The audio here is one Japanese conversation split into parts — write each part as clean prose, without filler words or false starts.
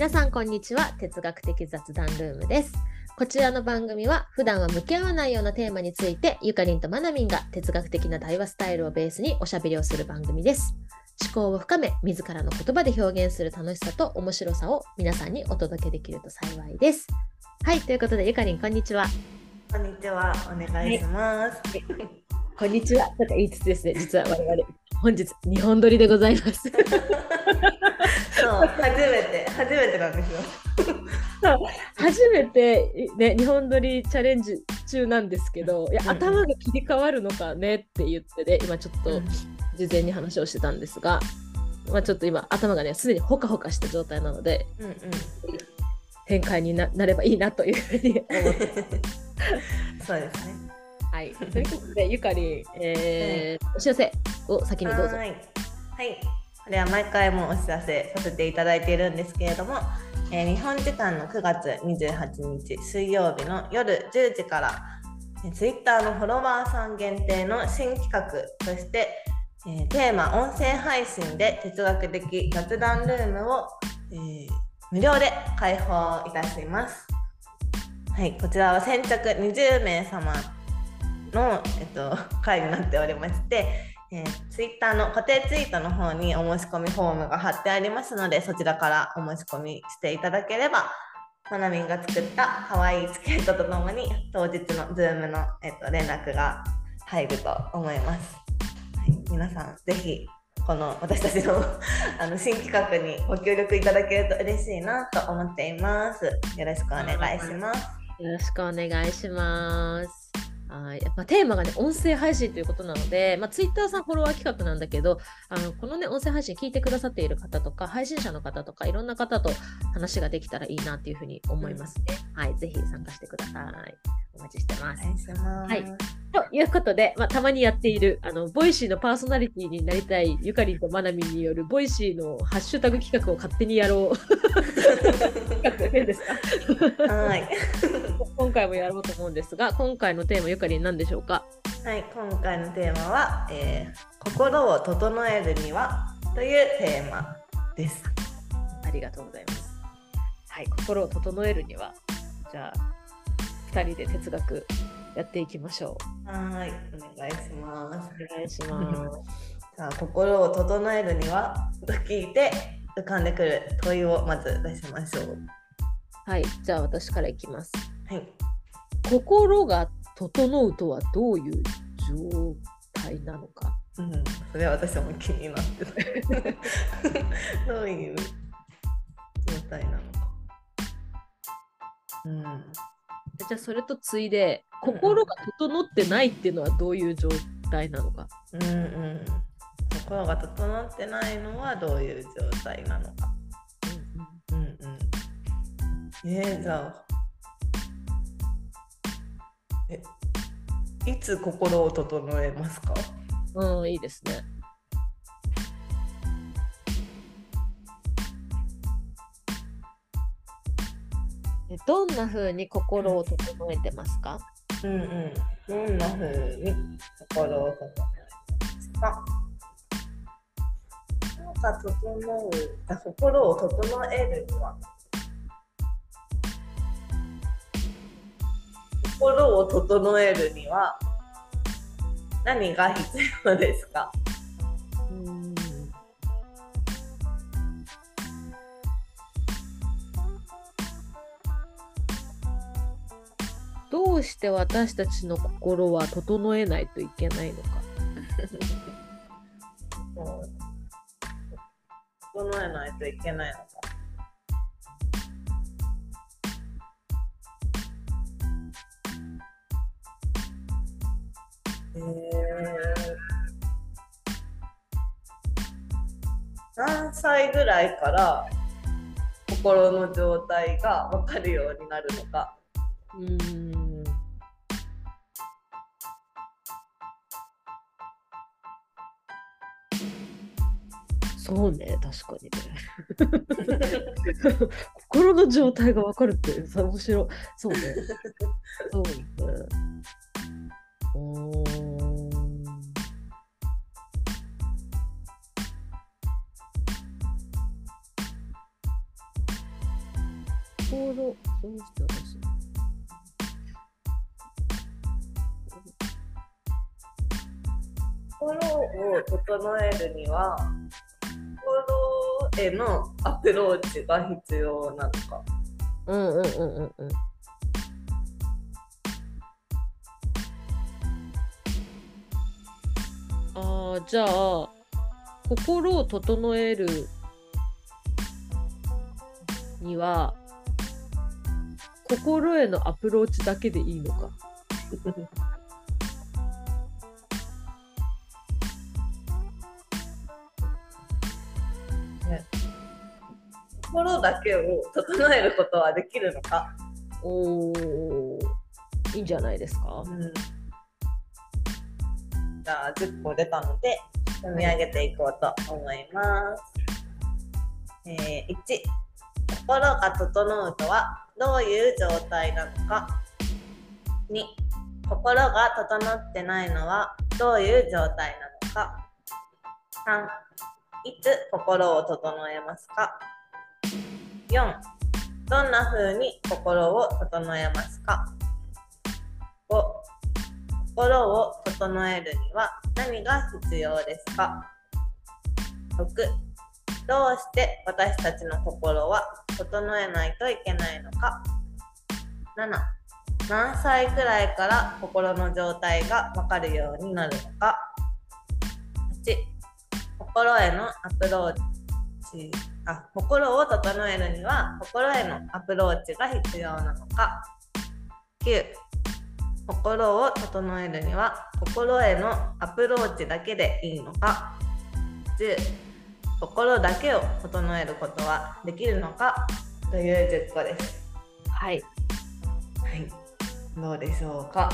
皆さんこんにちは、哲学的雑談ルームです。こちらの番組は普段は向き合わないようなテーマについてゆかりんとまなみんが哲学的な対話スタイルをベースにおしゃべりをする番組です。思考を深め、自らの言葉で表現する楽しさと面白さを皆さんにお届けできると幸いです。はい、ということでゆかりん、こんにちは。こんにちは、お願いします、はい、こんにちはとか言いつつですね、実は我々本日2本撮りでございます。そう、初めてなんですよ。初めて、ね、2本撮りチャレンジ中なんですけど、いや、頭が切り替わるのかねって言ってね、今ちょっと事前に話をしてたんですが、まあ、ちょっと今頭がねすでにホカホカした状態なので、展開に なればいいなというふうに思ってます。そうですね。はい、ということでゆかりん、お知らせを先にどうぞ。はい、これは毎回もお知らせさせていただいているんですけれども、日本時間の9月28日水曜日の夜10時から、Twitter のフォロワーさん限定の新企画として、テーマ音声配信で哲学的雑談ルームを、無料で開放いたします。はい、こちらは先着20名様の、会になっておりまして、ツイッターの固定ツイートの方にお申し込みフォームが貼ってありますので、そちらからお申し込みしていただければ、まなみんが作った可愛いチケットとともに当日の Zoom の、連絡が入ると思います、はい、皆さんぜひこの私たちの 新企画にご協力いただけると嬉しいなと思っています。よろしくお願いします。よろしくお願いします。はい、やっぱテーマがね音声配信ということなので、まあ、Twitter さんフォロワー企画なんだけど、このね音声配信聞いてくださっている方とか配信者の方とかいろんな方と話ができたらいいなっていうふうに思いますね、はい、ぜひ参加してください。お待ちしてます。はい、ということで、まあ、たまにやっているボイシーのパーソナリティになりたいゆかりんとまなみによるボイシーのハッシュタグ企画を勝手にやろう。変ですか？はい。今回もやろうと思うんですが、今回のテーマゆかりん何でしょうか？はい、今回のテーマは、心を整えるにはというテーマです。ありがとうございます。はい、心を整えるには、じゃあ2人で哲学やっていきましょう。はい、お願いします。お願いします。さあ、心を整えるにはと聞いて浮かんでくる問いをまず出しましょう。はい、じゃあ私からいきます。はい。心が整うとはどういう状態なのか。うん、それは私も気になってる。どういう状態なのか。うん。じゃあそれとついで心が整ってないっていうのはどういう状態なのか、心が整ってないのはどういう状態なのか、じゃあいつ心を整えますか？いいですね。どんな風に心を整えてますか？どんな風に心を整えてますか？心を整えるには、心を整えるには何が必要ですか？どうして私たちの心は整えないといけないのか。整えないといけないのか。何歳ぐらいから心の状態が分かるようになるのか。そうね、確かにね。心の状態が分かるって面白い。そうね。そうね。行動損失を出します。心を整えるには心へのアプローチが必要なのか。じゃあ心を整えるには心へのアプローチだけでいいのか。心だけを整えることはできるのか。おー、いいんじゃないですか、じゃあ10個出たので読み上げていこうと思います、1、心が整うとはどういう状態なのか。2、心が整ってないのはどういう状態なのか。3、いつ心を整えますか。4、どんな風に心を整えますか。5、心を整えるには何が必要ですか。6、どうして私たちの心は整えないといけないのか。7、何歳くらいから心の状態がわかるようになるのか。8、心へのアプローチ心を整えるには心へのアプローチが必要なのか。9、心を整えるには心へのアプローチだけでいいのか。10、心だけを整えることはできるのかという10個です。はい。はい。どうでしょうか。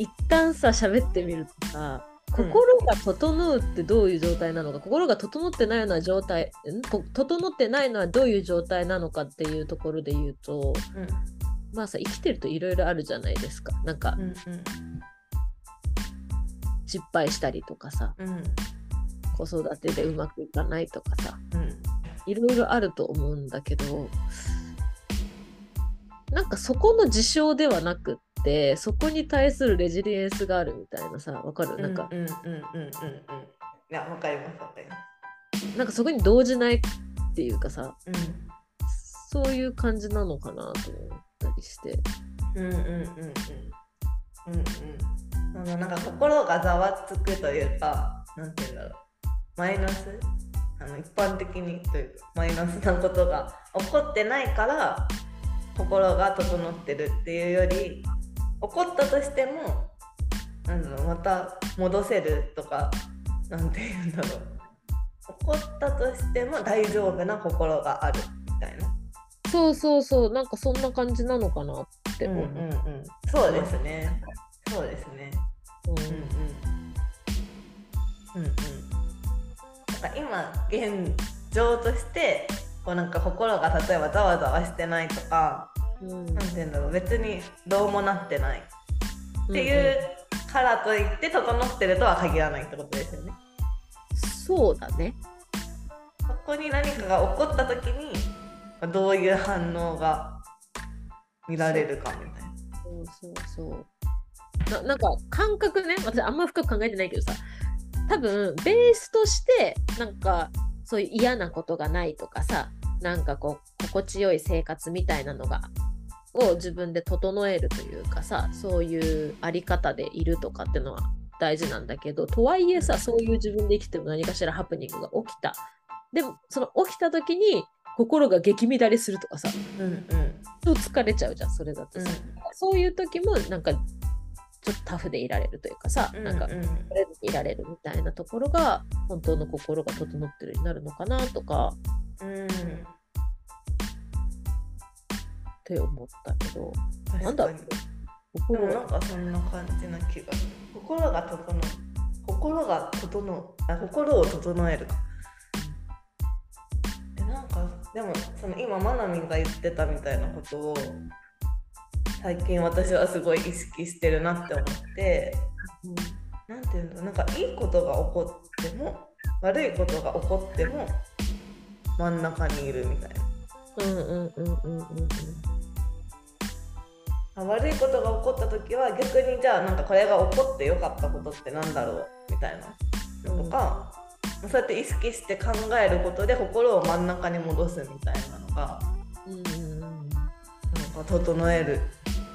一旦さ喋ってみるとさ、心が整うってどういう状態なのか、心が整ってないような状態、整ってないのはどういう状態なのかっていうところで言うと、まあさ、生きてるといろいろあるじゃないですか。なんか、失敗したりとかさ、子育てでうまくいかないとかさ、いろいろあると思うんだけど、なんかそこの事象ではなくってでそこに対するレジリエンスがあるみたいなさ、わかる？なんか、いや、わかりますわかります。なんかそこに動じないっていうかさ、そういう感じなのかなと思ったりして。なんか心がざわつくというか、なんていうんだろう、マイナス、一般的にというかマイナスなことが起こってないから心が整ってるっていうより。怒ったとしてもなんだろう、また戻せるとか、なんていうんだろう、怒ったとしても大丈夫な心があるみたいな。そうそうそう、なんかそんな感じなのかなって思う。そうですね、そうですね。なんか今現状としてこうなんか心が例えばざわざわしてないとか。なんていうんだろう、別にどうもなってないっていうからといって整ってるとは限らないってことですよね。そうだね。そこに何かが起こった時にどういう反応が見られるかみたいな。そうそうそう。なんか感覚ね、私あんま深く考えてないけどさ、多分ベースとしてなんかそういう嫌なことがないとかさ、なんかこう心地よい生活みたいなのがを自分で整えるというかさ、そういうあり方でいるとかってのは大事なんだけど、とはいえさ、そういう自分で生きても何かしらハプニングが起きた。でもその起きた時に心が激乱れするとかさ、と疲れちゃうじゃん、それだとさ、そういう時もなんかちょっとタフでいられるというかさ、なんかいられるみたいなところが本当の心が整ってるになるのかなとか。って思ったけど、なんだろう、でもなんかそんな感じな気がする。心を整えるか。なんかでもその今まなみが言ってたみたいなことを最近私はすごい意識してるなって思って、なんていうの、なんかいいことが起こっても悪いことが起こっても真ん中にいるみたいな。悪いことが起こった時は逆に、じゃあなんかこれが起こってよかったことってなんだろうみたいなとか、うん、そうやって意識して考えることで心を真ん中に戻すみたいなのが、なんか整える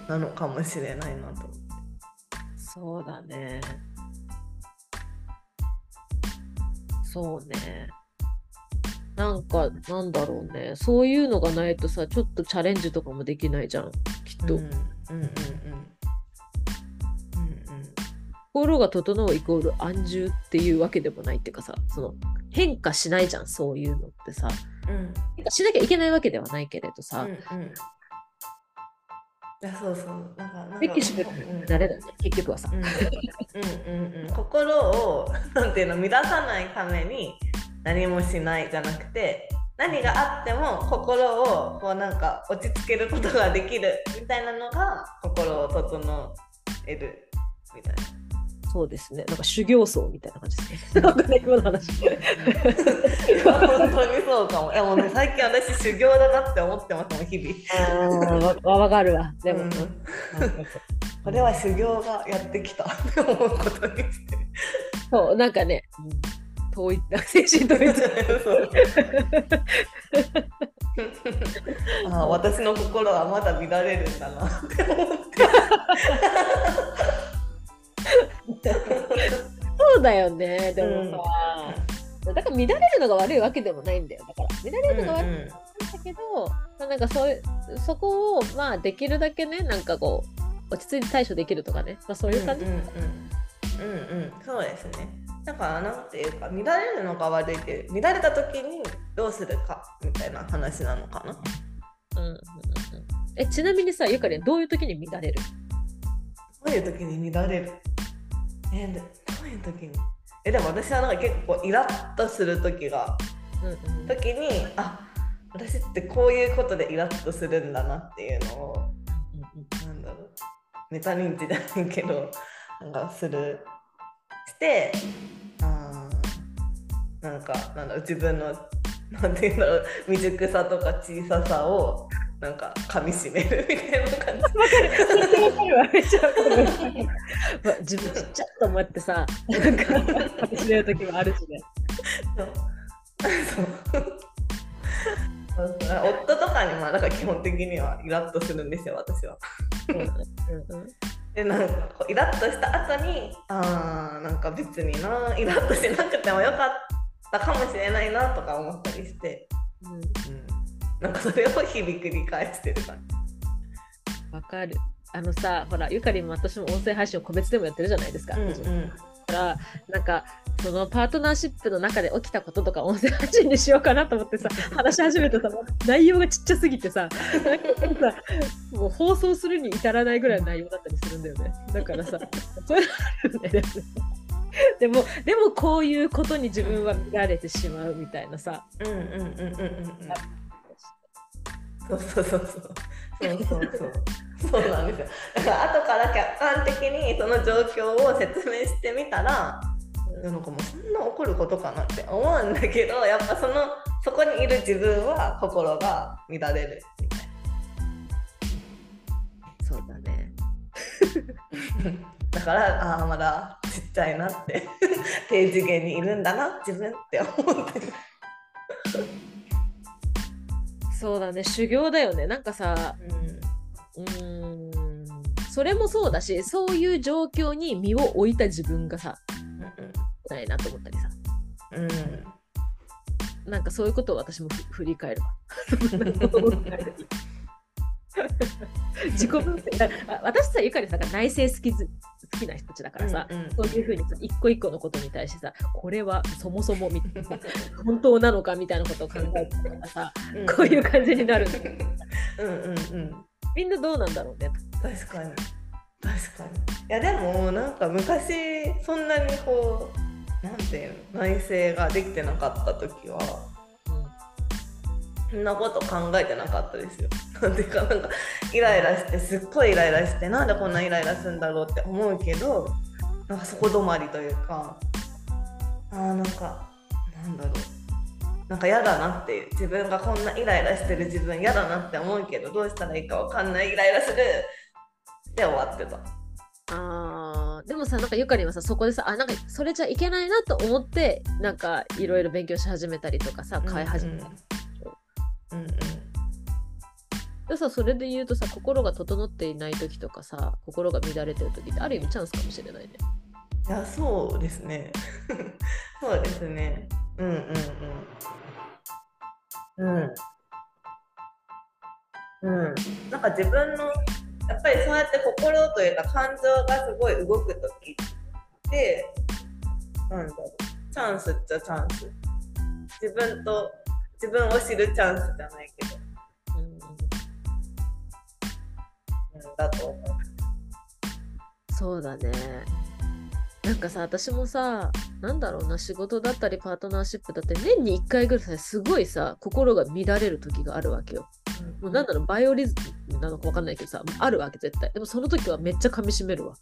なのかもしれないなと。そうだね。そうね。なんかなんだろうね、そういうのがないとさ、ちょっとチャレンジとかもできないじゃん、きっと。心が整うイコール安住っていうわけでもないっていうかさ、その変化しないじゃん、そういうのってさ、うん、変化しなきゃいけないわけではないけれどさ、そうそう、なんか適しくなれない、結局はさ、心をなんていうの乱さないために何もしないじゃなくて、何があっても心をこうなんか落ち着けることができるみたいなのが心を整えるみたいな。そうですね、なんか修行僧みたいな感じですね。なんかね、今の話本当にそうかも。いやもう最近私修行だなって思ってますもん、日々。わかるわ。でも、これは修行がやってきたって思うことにして。そう、なんかね、遠い精神統一あ、私の心はまだ乱れるんだなって思ってそうだよね。でもさ、だから乱れるのが悪いわけでもないんだよ。だから乱れるのが悪いんだけど、まあ、なんかそこを、まあ、できるだけね、なんかこう落ち着いて対処できるとかね、まあ、そういう感じ。そうですね。だからなんていうか、乱れるのが悪いっていう、乱れた時にどうするかみたいな話なのかな。ちなみにさ、ゆかりん、どういう時に乱れる？どういう時に乱れる？どういう時に？でも私はなんか結構イラッとする時が、時に、あ、私ってこういうことでイラッとするんだなっていうのを、なんだろう、メタ認知じゃないけど、なんかする。して、なんか自分のなんていうんだろう、未熟さとか小ささをなんか噛み締めるみたいな感じ。自分ちっちゃっと思ってさ、なんか噛み締める時もあるしね。そう夫とかにもなんか基本的にはイラッとするんですよ、私は。で、なんかこうイラッとした後に、なんか別にな、イラッとしなくてもよかったかもしれないなとか思ったりして、なんかそれを日々繰り返してる感じ。わかる。あのさ、ほら、ゆかりも私も音声配信を個別でもやってるじゃないですか。だからなんかそのパートナーシップの中で起きたこととか音声配信にしようかなと思ってさ、話し始めたさ、内容がちっちゃすぎてさ、もう放送するに至らないぐらいの内容だったりするんだよね。だからさ、そういうのあるんだよね。でもこういうことに自分は見られてしまうみたいなさ。そう。そうなんですよ。だから後から客観的にその状況を説明してみたら、なんかもうそんな怒ることかなって思うんだけど、やっぱそこにいる自分は心が乱れるみたいな。そうだね。だからまだちっちゃいなって低次元にいるんだな自分って思ってる。そうだね、修行だよね。なんかさ、それもそうだし、そういう状況に身を置いた自分がさ、ないなと思ったりさ、なんかそういうことを私も振り返るわ。自己分析。私さ、ゆかりさんが内省好きな人たちだからさ、そういうふうにさ、一個一個のことに対してさ、これはそもそもみたいな、本当なのかみたいなことを考えてたらさ、こういう感じになるんだけど。みんなどうなんだろうね。確かに。いやでもなんか昔そんなにこうなんていうの、内省ができてなかった時は、そんなこと考えてなかったですよ。なんかイライラして、すっごいイライラして、なんでこんなイライラするんだろうって思うけど、なんかそこ止まりというか、なんかなんだろう、なんか嫌だなっていう、自分がこんなイライラしてる自分嫌だなって思うけど、どうしたらいいかわかんないイライラするで終わってた。でもさ、なんかゆかりはさ、そこでさ、なんかそれじゃいけないなと思って、なんかいろいろ勉強し始めたりとかさ、変え始めたりとか、うんうんうんうん、でさ、それで言うとさ、心が整っていない時とかさ、心が乱れてる時ってある意味チャンスかもしれないね。いや、そうですねそうですね、うんうんうんうんうん、なんか自分のやっぱりそうやって心というか感情がすごい動くときって、なんだろう、チャンスっちゃチャンス、自分と自分を知るチャンスじゃないけど、だと思う。そうだね。なんかさ、私もさ、なんだろうな、仕事だったりパートナーシップだったり、年に1回ぐらいさ、すごいさ、心が乱れる時があるわけよ。もうなんだろう、バイオリズムなのか分かんないけどさ、あるわけ絶対。でもその時はめっちゃ噛み締めるわ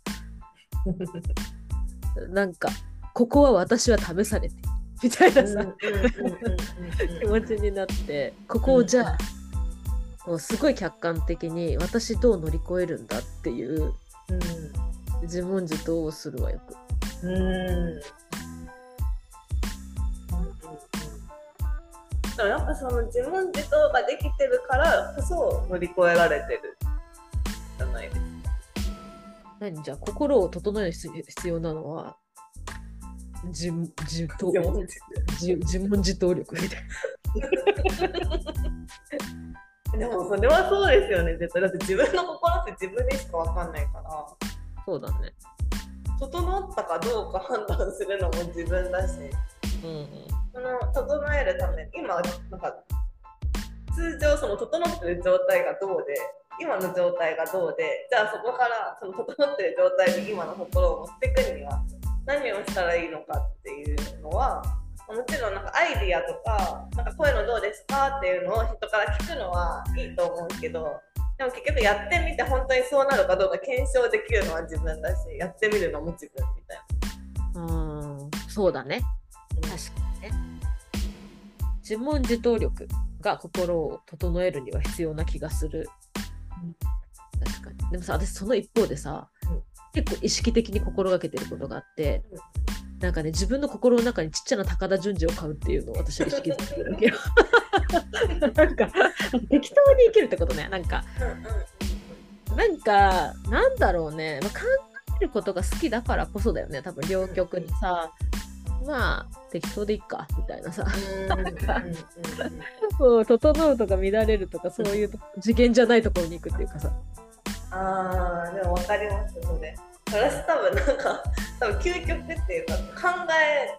なんかここは私は試されてみたいなさ気持ちになって、ここをじゃあ、こうすごい客観的に私どう乗り越えるんだっていう、うん、自問自答をするわよく。でもやっぱその自問自答ができてるからこそ乗り越えられてるじゃないですか。何じゃあ心を整える必要なのは自問自答力みたいなでもそれはそうですよね、絶対。だって自分の心って自分でしか分かんないから。そうだね。整ったかどうか判断するのも自分だし、うんうん、その整えるために今なんか通常その整ってる状態がどうで、今の状態がどうで、じゃあそこからその整ってる状態に今の心を持ってくるには何をしたらいいのかっていうのは、もちろんなんかアイディアとか、なんかこういうのどうですかっていうのを人から聞くのはいいと思うけど、でも結局やってみて本当にそうなるかどうか検証できるのは自分だし、やってみるのも自分みたいな。そうだね。確かにね。自問自答力が心を整えるには必要な気がする、うん、確かに。でもさ、私その一方でさ、うん、結構意識的に心がけてることがあって、うん、なんかね、自分の心の中にちっちゃな高田純次を買うっていうのを私は意識してるわけよなんか適当に生きるってことね。なんか、うんうん、なんかなんだろうね、まあ、考えることが好きだからこそだよね、多分。両極にさ、うん、まあ適当でいっかみたいなさ、そう整うとか乱れるとか、そういう次元じゃないところに行くっていうかさ。でも分かりますよね。私多分究極っていうか、考え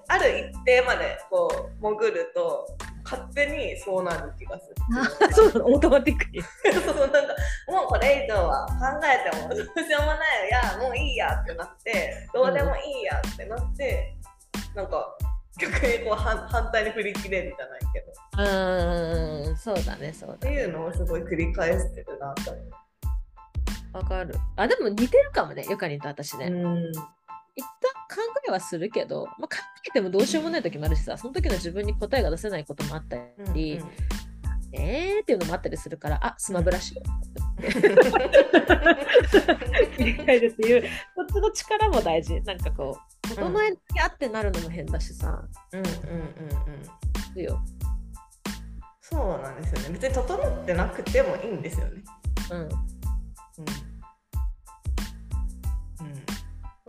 ある一定までこう潜ると勝手にそうなる気がする。そうなの、オートマティックにそう、なんかもうこれ以上は考えてもどうしようもないよ、いやもういいやってなって、どうでもいいやってなって、うん、なんか逆にこう反対に振り切れるじゃないけど、そうだね、そうだね、っていうのをすごい繰り返してるなと。わかる。でも似てるかもね、ゆかりんと私ね。一旦考えはするけど、まあ、考えてもどうしようもない時もあるしさ、その時の自分に答えが出せないこともあったり、っていうのもあったりするから、スマブラしよう切り替えるっていうこっちの力も大事。なんかこう整えなきゃってなるのも変だしさ、そうなんですよね。別に整ってなくてもいいんですよね。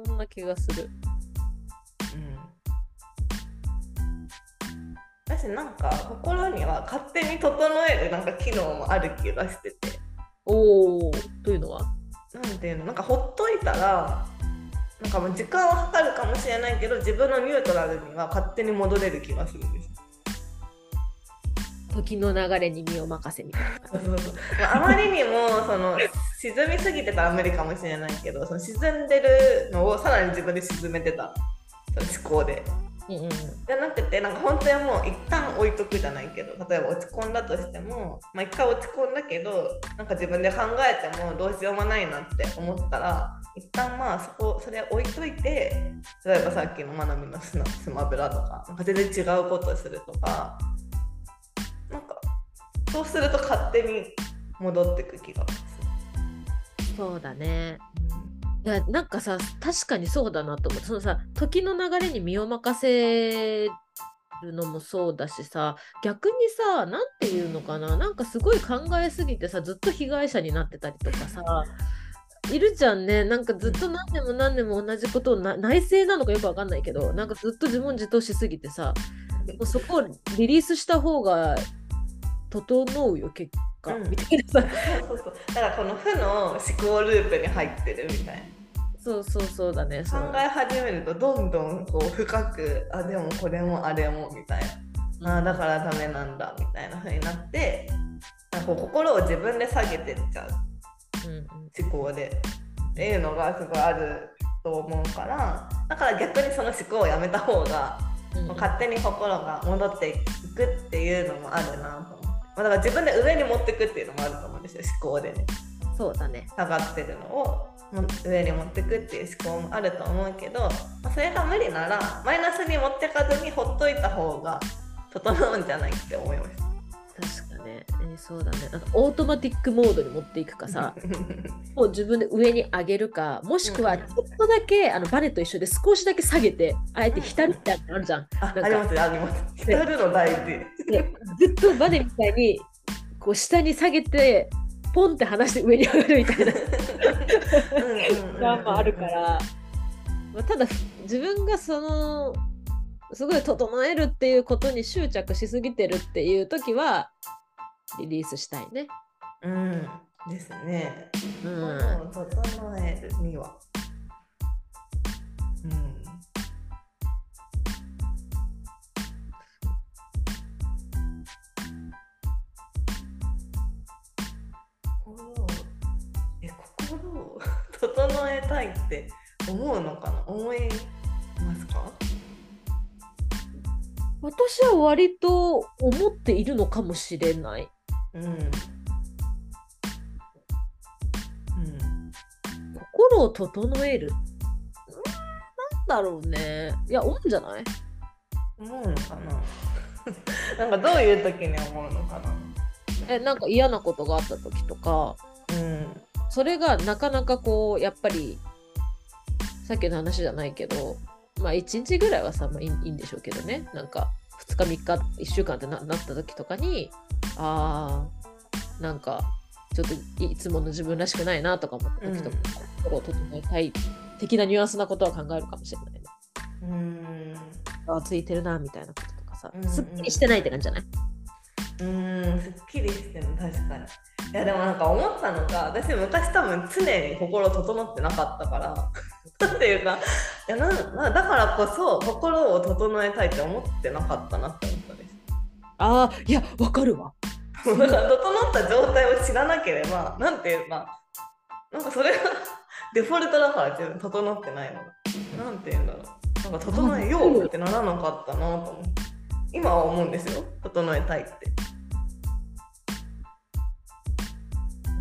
そんな気がする。私なんか心には勝手に整えるなんか機能もある気がしてて。というのは？なんていうの、なんかほっといたら、なんかもう時間を計るかもしれないけど、自分のニュートラルには勝手に戻れる気がするんです。時の流れに身を任せみたいなあまりにもその沈みすぎてたら無理かもしれないけど、その沈んでるのをさらに自分で沈めてた、その思考で。うんうん、じゃなくてなんか本当にもう一旦置いとくじゃないけど、例えば落ち込んだとしても、まあ、一回落ち込んだけどなんか自分で考えてもどうしようもないなって思ったら一旦まあそれ置いといて、例えばさっきのまなみのスマブラとか、なんか全然違うことするとか、なんかそうすると勝手に戻ってく気がする。そうだね、いやなんかさ確かにそうだなと思って、そのさ時の流れに身を任せるのもそうだしさ、逆にさなんていうのかな、なんかすごい考えすぎてさずっと被害者になってたりとかさいるじゃんね。なんかずっと何年も同じことを内省なのかよく分かんないけど、なんかずっと自問自答しすぎてさ、もうそこをリリースした方が整うよ結果、みたいなさ。だからこの負の思考ループに入ってるみたいな。そうだね。考え始めるとどんどんこう深く、あでもこれもあれもみたいな、あだからダメなんだみたいな風になって、なんか心を自分で下げてっちゃう、思考でっていうのがすごいあると思うから、だから逆にその思考をやめた方が、勝手に心が戻っていくっていうのもあるなと思う。だから自分で上に持っていくっていうのもあると思うんですよ、思考でね。そうだね。下がってるのを上に持っていくっていう思考もあると思うけど、それが無理ならマイナスに持ってかずにほっといた方が整うんじゃないって思いました。確かね、そうだね。なんかオートマティックモードに持っていくかさもう自分で上に上げるか、もしくはちょっとだけバネと一緒で少しだけ下げてあえて浸るみたいなのあるじゃん。ありますね、あります。浸るの大事でずっとバネみたいにこう下に下げてポンって離して上に上がるみたいなあるから、まあ、ただ自分がそのすごい整えるっていうことに執着しすぎてるっていう時はリリースしたいね。うんですね。整えるには、心を整えたいって思うのかな、思いますか？私は割と思っているのかもしれない。心を整える、なんだろうね。いや思うんじゃない？思うのかななんかどういう時に思うのかななんか嫌なことがあった時とか、それがなかなかこうやっぱりさっきの話じゃないけど、まあ、1日ぐらいはさ、まあ、いいんでしょうけどね。なんか2日3日1週間って なった時とかに、なんかちょっといつもの自分らしくないなとか思った時とか、心を整えたい的なニュアンスなことは考えるかもしれないね。ついてるなみたいなこととかさ、すっきりしてないって感じじゃない？すっきりしてる。確かに。いやでもなんか思ったのが、私昔多分常に心整ってなかったからなんていうか、いやだからこそ心を整えたいって思ってなかったなって思ったです。いやわかるわ整った状態を知らなければ、なんていうか、なんかそれがデフォルトだから、自分整ってないのが、なんていうんだろう、なんか整えようってならなかったなと思って、今は思うんですよ、整えたいって。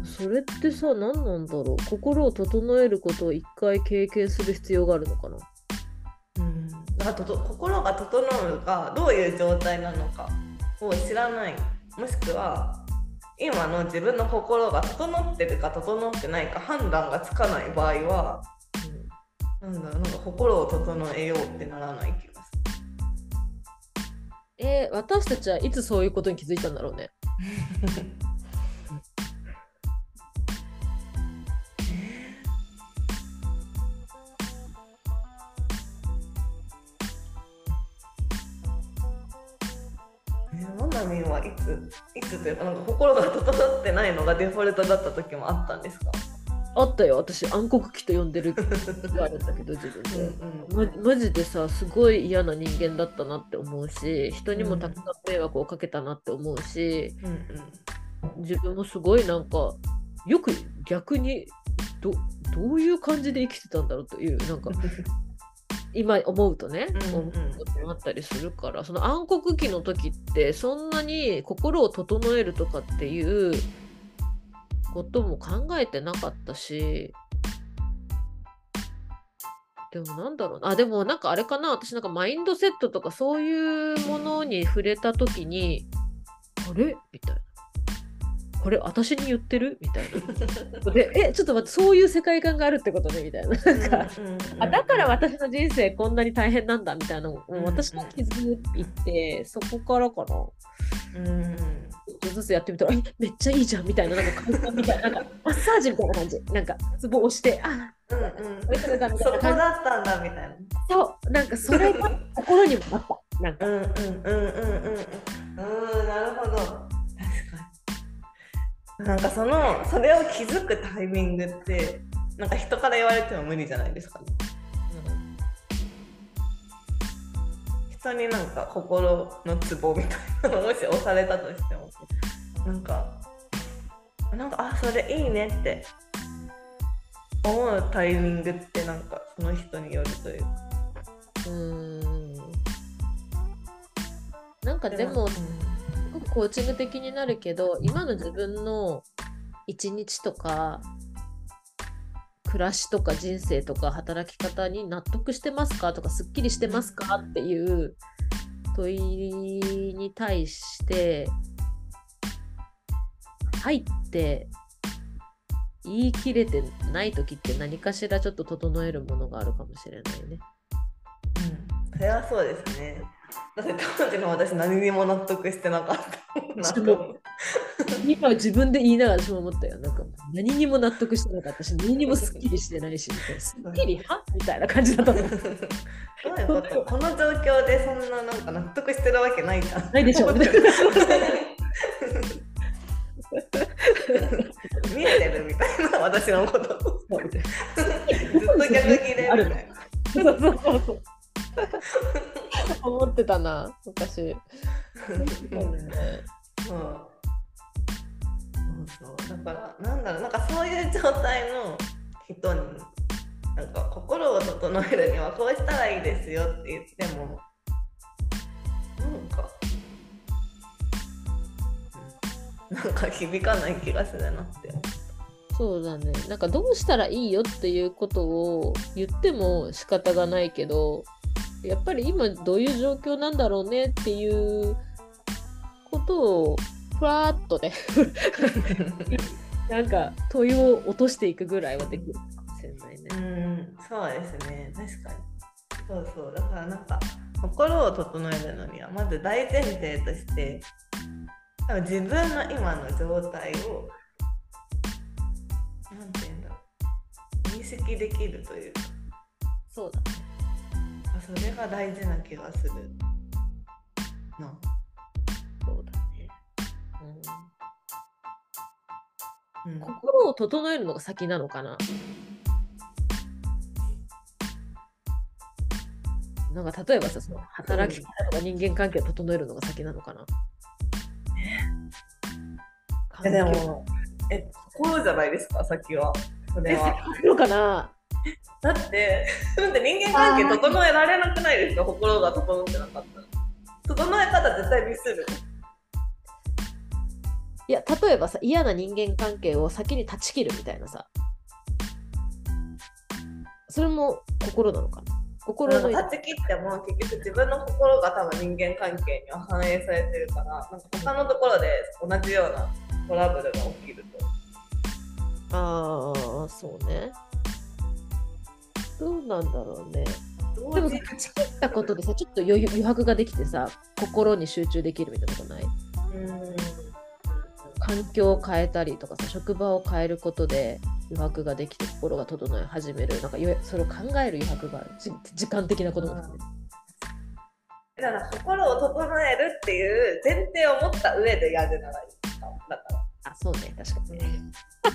それってさ、何なんだろう。心を整えることを一回経験する必要があるのかな。だから心が整うかどういう状態なのかを知らない、もしくは今の自分の心が整ってるか整ってないか判断がつかない場合は、なんか心を整えようってならない気がする。私たちはいつそういうことに気づいたんだろうねいつというか、なんか心が整ってないのがデフォルトだった時もあったんですか？あったよ。私暗黒期と呼んでる時があるんだけど自分でマジでさ、すごい嫌な人間だったなって思うし、人にもたくさん迷惑をかけたなって思うし、自分もすごいなんかよく逆にどういう感じで生きてたんだろうという、なんか今思うとね、あったりするから、その暗黒期の時ってそんなに心を整えるとかっていうことも考えてなかったし、でもなんだろうな、でもなんかあれかな、私なんかマインドセットとかそういうものに触れた時に、あれみたいな、これ私に言ってるみたいなで、ちょっと待って、そういう世界観があるってことねみたいな、だから私の人生こんなに大変なんだみたいなのを私も気づいて、そこからかな、ちょっとずつやってみたら、めっちゃいいじゃんみたいな、なんか感覚みたいな、なんかマッサージみたいな感じ、なんかツボ押して、そこだったんだみたいな、そうなんかそれが心にもあった、なんかなるほど。なんかそれを気づくタイミングってなんか人から言われても無理じゃないですかね、人になんか心のツボみたいなのをもし押されたとしても、なんかあ、それいいねって思うタイミングってなんかその人によるというか、なんかでも、コーチング的になるけど、今の自分の一日とか暮らしとか人生とか働き方に納得してますかとか、すっきりしてますかっていう問いに対してはいって言い切れてない時って、何かしらちょっと整えるものがあるかもしれないね。それはそうですね。だって当時の私何にも納得してなかったなと思う。今自分で言いながら私も思ったよ。なんか何にも納得してなかったし、何にもすっきりしてないし、すっきりはみたいな感じだったの。どういうこと？この状況でそんななんか納得してるわけないじゃん。ないでしょ。見えてるみたいな、私のこと。ずっと逆切れるみたいな。そう思ってたな昔。だからなんだろう、なんかそういう状態の人になんか心を整えるにはこうしたらいいですよって言っても、なんか響かない気がするなって。そうだね。なんかどうしたらいいよっていうことを言っても仕方がないけど、やっぱり今どういう状況なんだろうねっていうことをふわーっとねなんか問いを落としていくぐらいはできるかもしれないね。そうですね、確かに。そうだからなんか心を整えるのにはまず大前提として自分の今の状態をなんていうんだろう、認識できるというか。そうだね。それが大事な気がするな。そうだね、心を整えるのが先なのかな。なんか例えばさ、その働き方とか人間関係を整えるのが先なのかな。でも心じゃないですか、先は。それは先のかな。だって人間関係整えられなくないですか、心が整ってなかったら。整え方絶対ミスる。いや、例えばさ、嫌な人間関係を先に断ち切るみたいなさ、それも心なのかな。心の断ち切っても結局自分の心が多分人間関係には反映されてるから、なんか他のところで同じようなトラブルが起きると。ああ、そうね。どうなんだろうね。でもさ、断ち切ったことでさ、ちょっと余白ができてさ、心に集中できるみたいなことない？環境を変えたりとかさ、職場を変えることで余白ができて心が整え始める。なんかそれを考える余白がある。時間的なこともですね。だから心を整えるっていう前提を持った上でやるならいいかも。だからそうね、確かにね。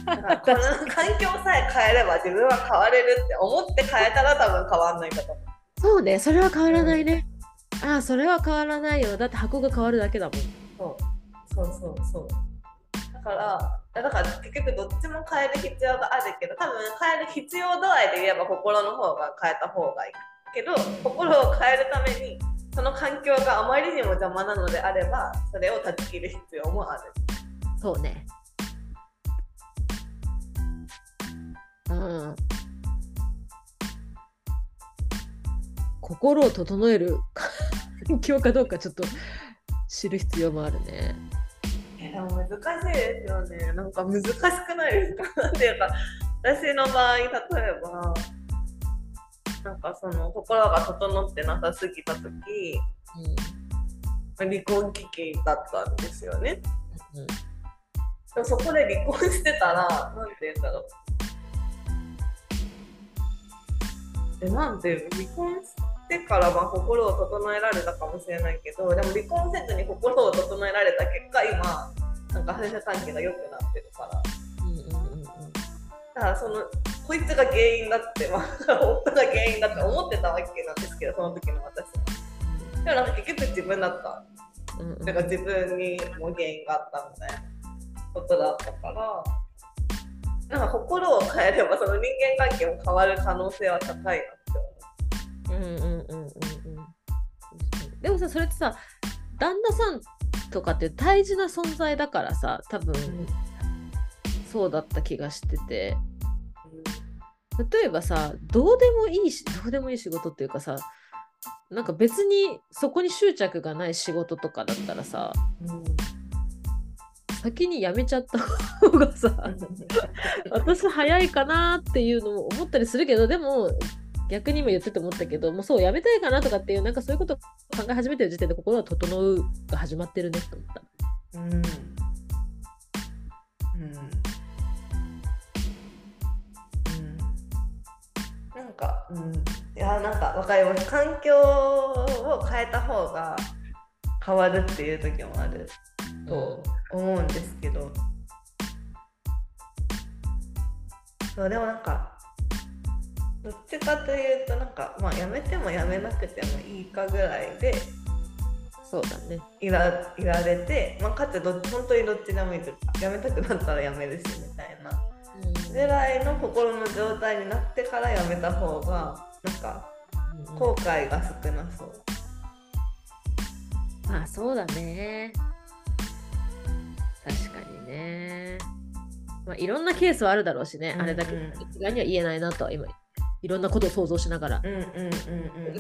だからこの環境さえ変えれば自分は変われるって思って変えたら多分変わらないかと思う。そうね、それは変わらないね。それは変わらないよ。だって箱が変わるだけだもん。そう。だから結局どっちも変える必要があるけど、多分変える必要度合いで言えば心の方が変えた方がいいけど、心を変えるためにその環境があまりにも邪魔なのであれば、それを断ち切る必要もある。そうね。うん。心を整える環境かどうかちょっと知る必要もあるね。でも難しいですよね。なんか難しくないですか？なんていうか、私の場合、例えばなんかその心が整ってなさすぎた時、離婚危機だったんですよね、うん、でもそこで離婚してたら、なんて言うんだろう、なんて離婚してからは心を整えられたかもしれないけど、でも離婚せずに心を整えられた結果、今なんか夫婦関係が良くなってるから、だからそのこいつが原因だって、まあ、夫が原因だって思ってたわけなんですけど、その時の私は。でもなんか結局自分だった。だから自分にも原因があったみたいなことだったから、なんか心を変えればその人間関係も変わる可能性は高いなって思う。でもさ、それってさ、旦那さんとかって大事な存在だからさ、多分、そうだった気がしてて、例えばさ、どうでもいい仕事っていうかさ、なんか別にそこに執着がない仕事とかだったらさ、先に辞めちゃった方がさ、私早いかなっていうのも思ったりするけど、でも逆にも言ってて思ったけど、もうそう辞めたいかなとかっていう、なんかそういうことを考え始めてる時点で心は整うが始まってるねと思った。いや、なんか分かります。環境を変えた方が変わるっていう時もあると思うんですけど、そうでもなんかどっちかというと、なんかまあ辞めても辞めなくてもいいかぐらいで、そうだね、いられて、まあ、かつ本当にどっちでもいいとか、辞めたくなったら辞めるしみたいなぐらいの心の状態になってからやめた方が、なんか後悔が少なそう。まあそうだね、確かにね。まあいろんなケースはあるだろうしね、あれだけ一概には言えないなとは今いろんなことを想像しながら、そう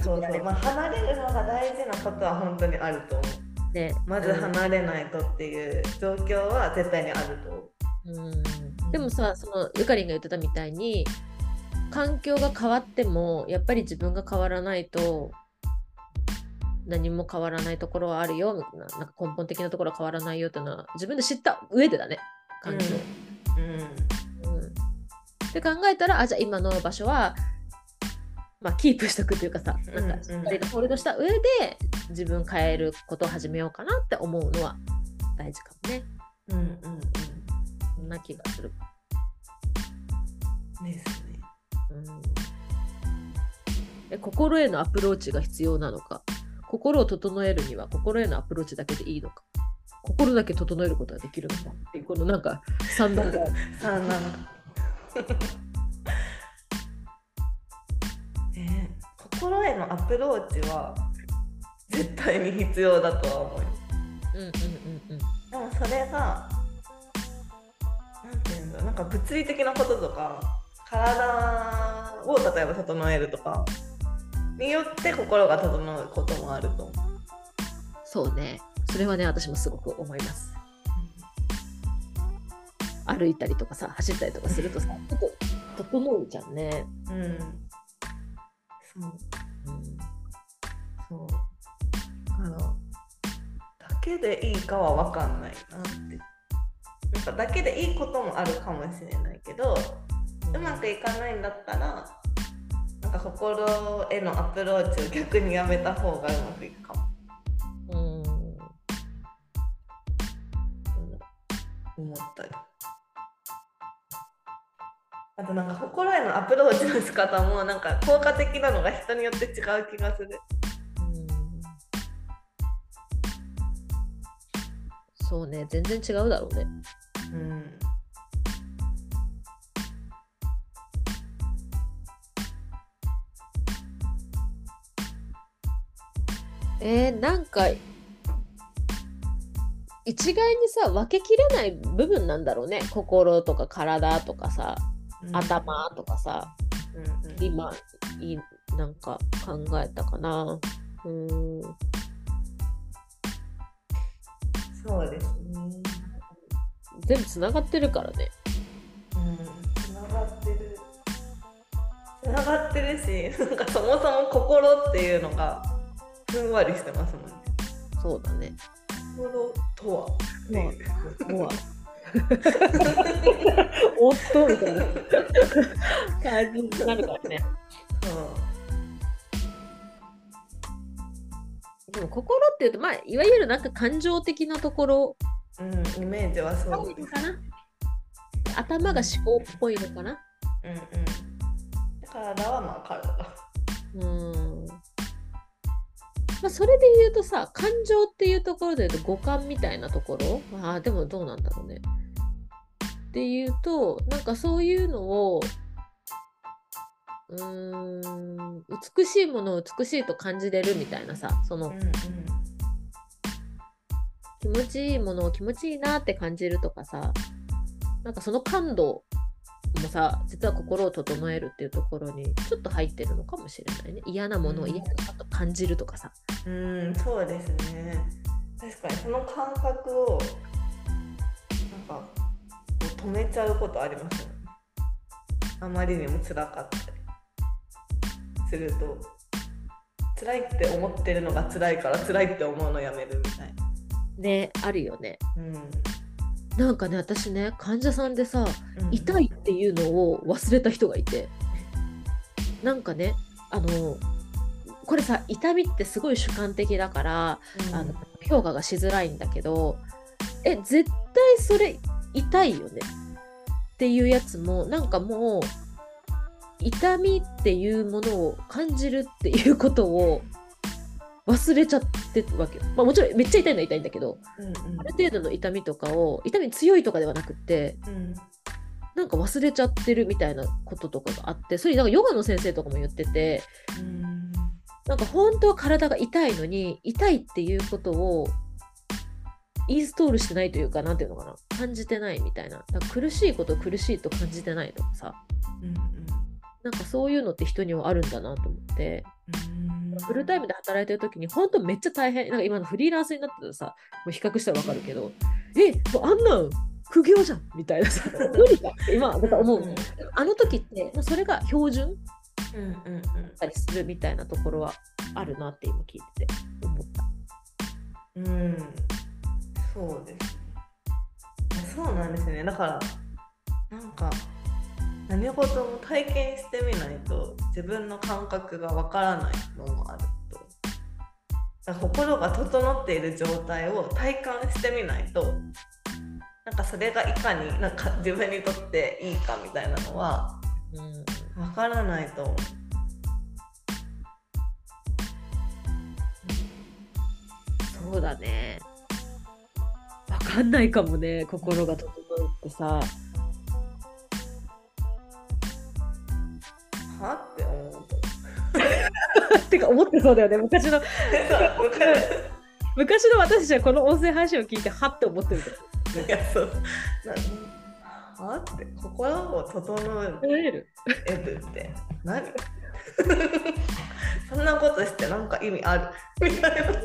そう、まあ離れるのが大事なことは本当にあると思う、ね、まず離れないとっていう状況は絶対にあると思う。でもさ、そのゆかりんが言ってたみたいに、環境が変わってもやっぱり自分が変わらないと何も変わらないところはあるよみたいな、なんか根本的なところは変わらないよっていうのは自分で知った上でだね、環境。って考えたら、あ、じゃあ今の場所は、まあ、キープしとくというかさ、なんかしっかりとホールドした上で自分変えることを始めようかなって思うのは大事かもね。な気がするですね。心へのアプローチが必要なのか、心を整えるには心へのアプローチだけでいいのか、心だけ整えることができるのかっていう、このなんか3段階心へのアプローチは絶対に必要だとは思う。でもそれがなんか物理的なこととか、体を例えば整えるとかによって心が整うこともあると思う。そうね、それはね、私もすごく思います、歩いたりとかさ、走ったりとかするとさ、ちょっと整うじゃんね。だけでいいかは分かんないなって、なんかだけでいいこともあるかもしれないけど、うまくいかないんだったら、なんか心へのアプローチを逆にやめた方がうまくいくかも。思ったり。あとなんか心へのアプローチの仕方もなんか効果的なのが人によって違う気がする。そうね、全然違うだろうね。なんか一概にさ分けきれない部分なんだろうね。心とか体とかさ、うん、頭とかさ、うんうん、今なんか考えたかな。そうですね。全部つながってるからね。つながってる。つながってるし、なんかそもそも心っていうのがふんわりしてますもんね。そうだね。心とは。とは。おっとみたいな感じになるからね。うん、でも心っていうと、まあ、いわゆるなんか感情的なところ、イメージはそうですかな。頭が思考っぽいのかな。うんうん。体はまあ体。まあ、それで言うとさ、感情っていうところで言うと五感みたいなところ、でもどうなんだろうね。っていうと、なんかそういうのを美しいものを美しいと感じれるみたいなさ、その、気持ちいいものを気持ちいいなって感じるとかさ、なんかその感度もさ、実は心を整えるっていうところにちょっと入ってるのかもしれないね。嫌なものを嫌だと感じるとかさ。そうですね。確かにその感覚をなんか止めちゃうことありますよね。あまりにも辛かったりすると、辛いって思ってるのが辛いから辛いって思うのやめるみたいな。ね、あるよね。なんかね、私ね、患者さんでさ、痛いっていうのを忘れた人がいて、なんかね、これさ、痛みってすごい主観的だから、評価がしづらいんだけど、絶対それ痛いよねっていうやつも、なんかもう痛みっていうものを感じるっていうことを忘れちゃってるわけよ。まあ、もちろんめっちゃ痛いのは痛いんだけど、ある程度の痛みとかを、痛み強いとかではなくって、なんか忘れちゃってるみたいなこととかがあって、それなんかヨガの先生とかも言ってて、なんか本当は体が痛いのに痛いっていうことをインストールしてないというか、なんていうのかな、感じてないみたいな。だから苦しいことを苦しいと感じてないとかさ、なんかそういうのって人にはあるんだなと思って、フルタイムで働いてる時に本当めっちゃ大変、なんか今のフリーランスになってたらさ、もう比較したら分かるけど、もうあんなん苦行じゃんみたいなさ、無理かって今僕は思う。あの時ってそれが標準だったりするみたいなところはあるなって今聞いてて思った。そうです。そうなんですね。だからなんか何事も体験してみないと自分の感覚がわからないのもあると。だから心が整っている状態を体感してみないと、なんかそれがいかになんか自分にとっていいかみたいなのはわからないと思う。そうだね。わかんないかもね、心が整うってさ。はって思うとてか思ってそうだよね、昔の私たちはこの音声配信を聞いてはって思ってるから。いや、そうはって心を整えるって何そんなことしてなんか意味あるみたいな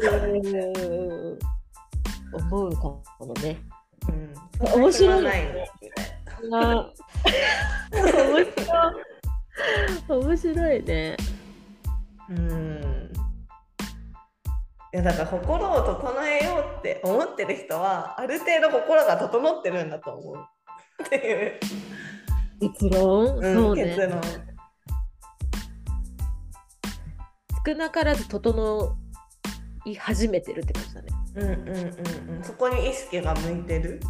思うかもね。面白いね。面白いね。いや、だから心を整えようって思ってる人はある程度心が整ってるんだと思うっていう結論。そうね、結論。少なからず整い始めてるって感じだね。そこに意識が向いてる、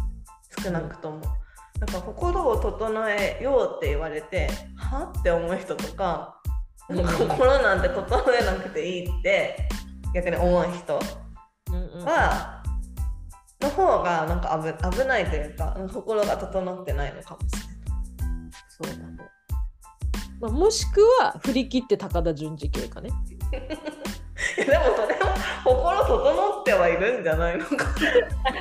少なくとも。なんか心を整えようって言われてはって思う人とか、心なんて整えなくていいって逆に思う人はの方がなんか危ないというか、心が整ってないのかもしれない。そうだね。もしくは振り切って高田純次系かねでもそれは心整ってはいるんじゃないのか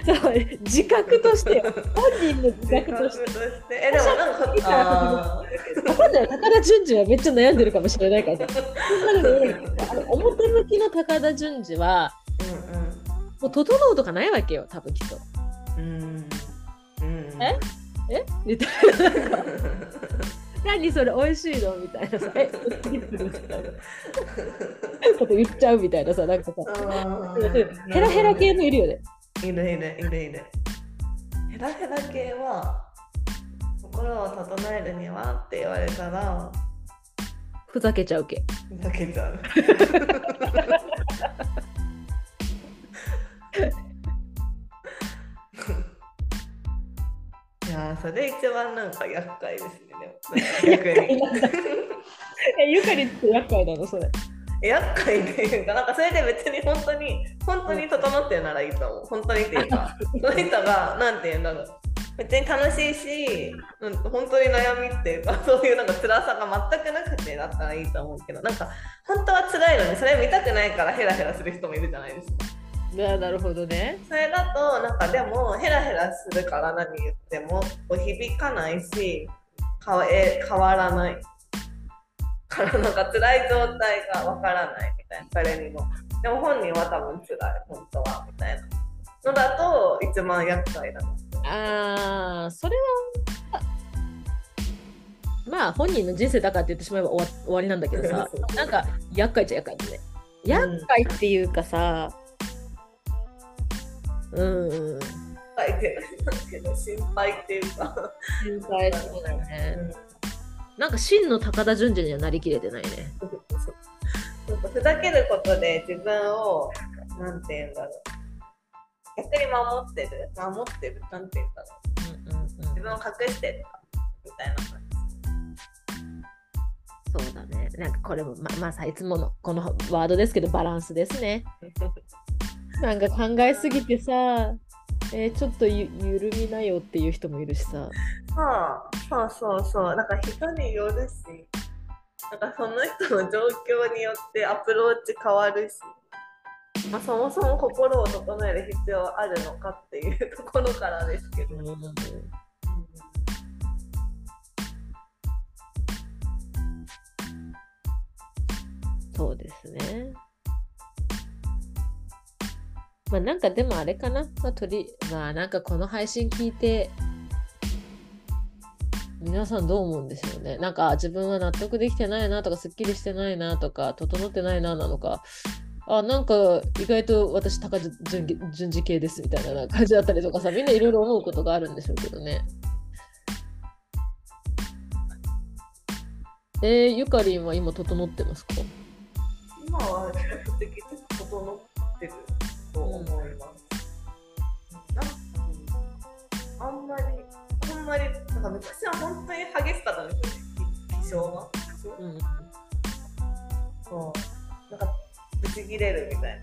そう自覚として、本人の自覚としてでもなんか分かんない、高田純次はめっちゃ悩んでるかもしれないから表向きの高田純次はもう整うとかないわけよ、多分きっと。えみたいな何それ美味しいのみたいなさ、こと言っちゃうみたいなさ、なんかさ、ヘラヘラ系もいるよね。いる。ヘラヘラ系は心を整えるにはって言われたらふざけちゃう系。いやそれ一番なんか厄介ですね。でも逆にゆかりって厄介なのそれ。厄介っていうか、なんかそれで別に本当に整ってるならいいと思う。本当にっていうかその人がなんていうんだろう、別に楽しいし、本当に悩みっていうかそういうなんか辛さが全くなくてだったらいいと思うけど、なんか本当は辛いのにそれ見たくないからヘラヘラする人もいるじゃないですか。なるほどね。それだとなんかでもヘラヘラするから何言っても響かないし変わらないからなんか辛い状態がわからないみたいな、誰にも。でも本人は多分辛い本当はみたいなのだと一番厄介だな。ああ、それはまあ本人の人生だからって言ってしまえば終わりなんだけどさなんか厄介っちゃ厄介だね。厄介っていうかさ、心配っていうか心配そうだよね、なんか真の高田純次にはなりきれてないねなんかふざけることで自分をなんていうんだろう、逆に守ってるなんていうんだろう、自分を隠してるみたいな感じ。そうだね、なんかこれもまあいつものこのワードですけどバランスですねなんか考えすぎてさ、ちょっと緩みなよっていう人もいるしさ。そう、なんか人によるし、なんかその人の状況によってアプローチ変わるし、まあ、そもそも心を整える必要あるのかっていうところからですけど、そうですね。まあ、なんかでもあれかな、なんかこの配信聞いて皆さんどう思うんですよね。なんか自分は納得できてないなとか、すっきりしてないなとか、整ってないななのか、なんか意外と私高順次系ですみたいな感じだったりとかさ、みんないろいろ思うことがあるんでしょうけどねゆかりんは今整ってますか？今は比較的整ってると思います。あんまりなんか昔は本当に激しかったんですよね。気象が、そうなんかぶち切れるみたい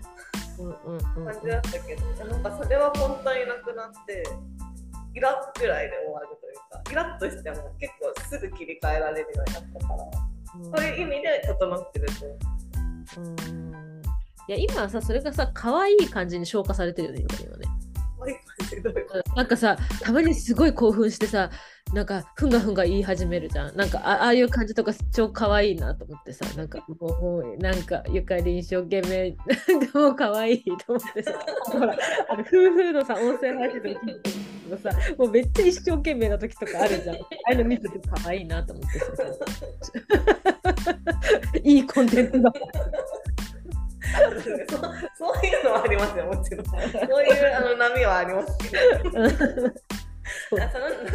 な感じだったけど、なんかそれは本当になくなってイラッくらいで終わるというか、イラッとしても結構すぐ切り替えられるようになったから、そういう意味で整ってると。いや今はさ、それがさ、可愛い感じに消化されてるよね、今ね。なんかさ、たまにすごい興奮してさ、なんかふんが言い始めるじゃん。なんかああいう感じとか超可愛いなと思ってさ、なんかもうなんかゆかり一生懸命なんかもう可愛いと思ってさ、ほら夫婦のさ音声配信とかもさ、もうめっちゃ一生懸命な時とかあるじゃん。ああいうの見てて可愛いなと思ってさいいコンテンツだ。そういうのはありますよ、もちろん。そういう波はありますけどその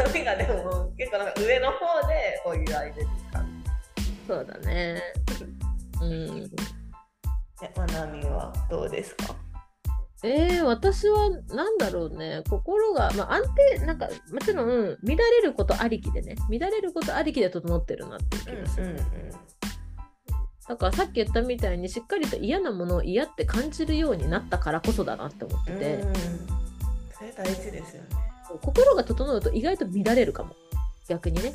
波がでも結構なんか上の方でこういうアイデンティ感。そうだね波はどうですか？私はなんだろうね、心が、まあ、安定、なんかもちろん乱れることありきで整ってるなっていう気がする。だからさっき言ったみたいにしっかりと嫌なものを嫌って感じるようになったからこそだなって思ってて、それ大事ですよね。心が整うと意外と乱れるかも、逆にね、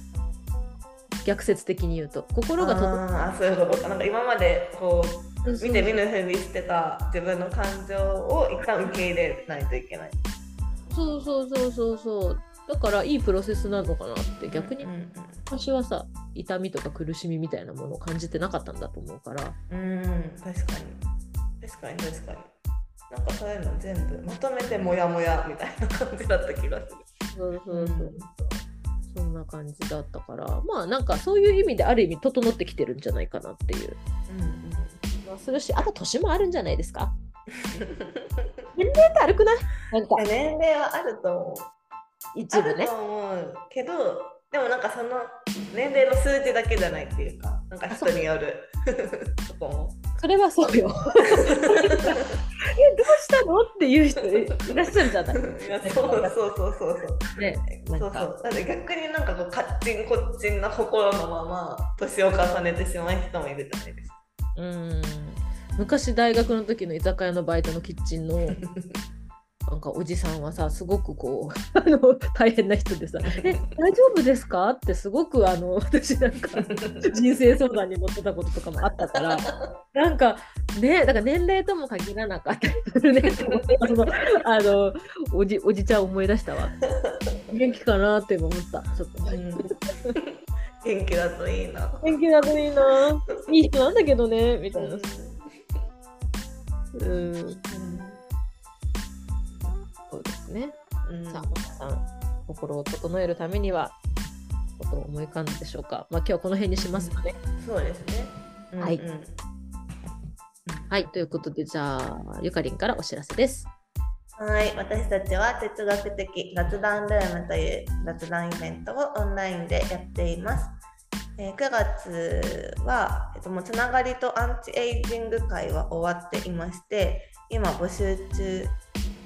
逆説的に言うと心が整う。そういうことか。なんか今までこう見て見ぬふりしてた自分の感情を一旦受け入れないといけない。そうそうそうそうそう、だからいいプロセスなのかなって。逆に私はさ、痛みとか苦しみみたいなものを感じてなかったんだと思うから。確かに確かに確かに、なんかそういうの全部まとめてモヤモヤみたいな感じだった気がする。そうそうそう、そんな感じだったから、まあなんかそういう意味である意味整ってきてるんじゃないかなっていう、まあ、するし、あと年もあるんじゃないですか年齢ってあるくない？なんか年齢はあると思う、一部ね、あると思うけど、でもなんかその年齢の数字だけじゃないっていうか、なんか人によるそこもそれはそうよえ、どうしたのっていう人いらっしゃるじゃないそうそうそうそう、ね、なんかそうそう、だから逆になんかこうカッチンコッチンな心のまま年を重ねてしまう人もいるじゃないですか。昔大学の時の居酒屋のバイトのキッチンのなんかおじさんはさ、すごくこう大変な人でさえ、大丈夫ですかってすごく私なんか人生相談に持ってたこととかもあったからなんかね、だから年齢とも限らなかったりするねおじちゃん思い出したわ元気かなって思ったちょっと、元気だといいな、元気だといいないい人なんだけどねみたいなそうですね。さあ皆さん、心を整えるためにはことを思い浮かんだでしょうか。まあ今日はこの辺にしますかね。そうですね。はい、はい、ということで、じゃあゆかりんからお知らせです。はい、私たちは哲学的雑談ルームという雑談イベントをオンラインでやっています。9月は、もうつながりとアンチエイジング会は終わっていまして、今募集中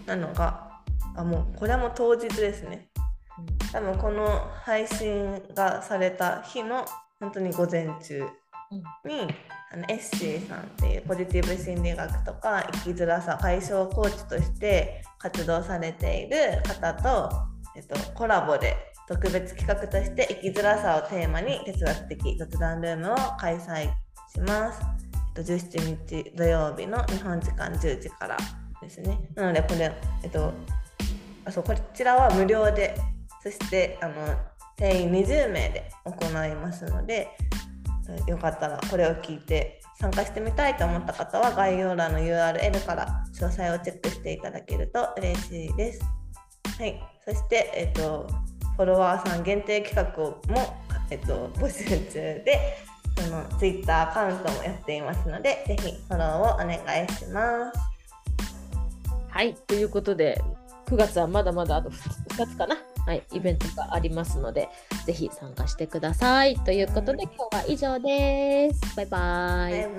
なのが、もうこれも当日ですね。多分この配信がされた日の本当に午前中に、エッシーさんっていうポジティブ心理学とか生きづらさ解消コーチとして活動されている方と、コラボで特別企画として生きづらさをテーマに哲学的雑談ルームを開催します。17日土曜日の日本時間10時からですね。なのでこれ、こちらは無料で、そして定員20名で行いますので、よかったらこれを聞いて参加してみたいと思った方は概要欄の URL から詳細をチェックしていただけると嬉しいです。はい、そして、フォロワーさん限定企画も、募集中で、その Twitter アカウントもやっていますので、ぜひフォローをお願いします。はい、ということで9月はまだまだあと2つかな、はい、イベントがありますので、ぜひ参加してください。ということで、今日は以上です。バイバイ。バイ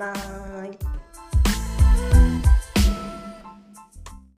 バイ。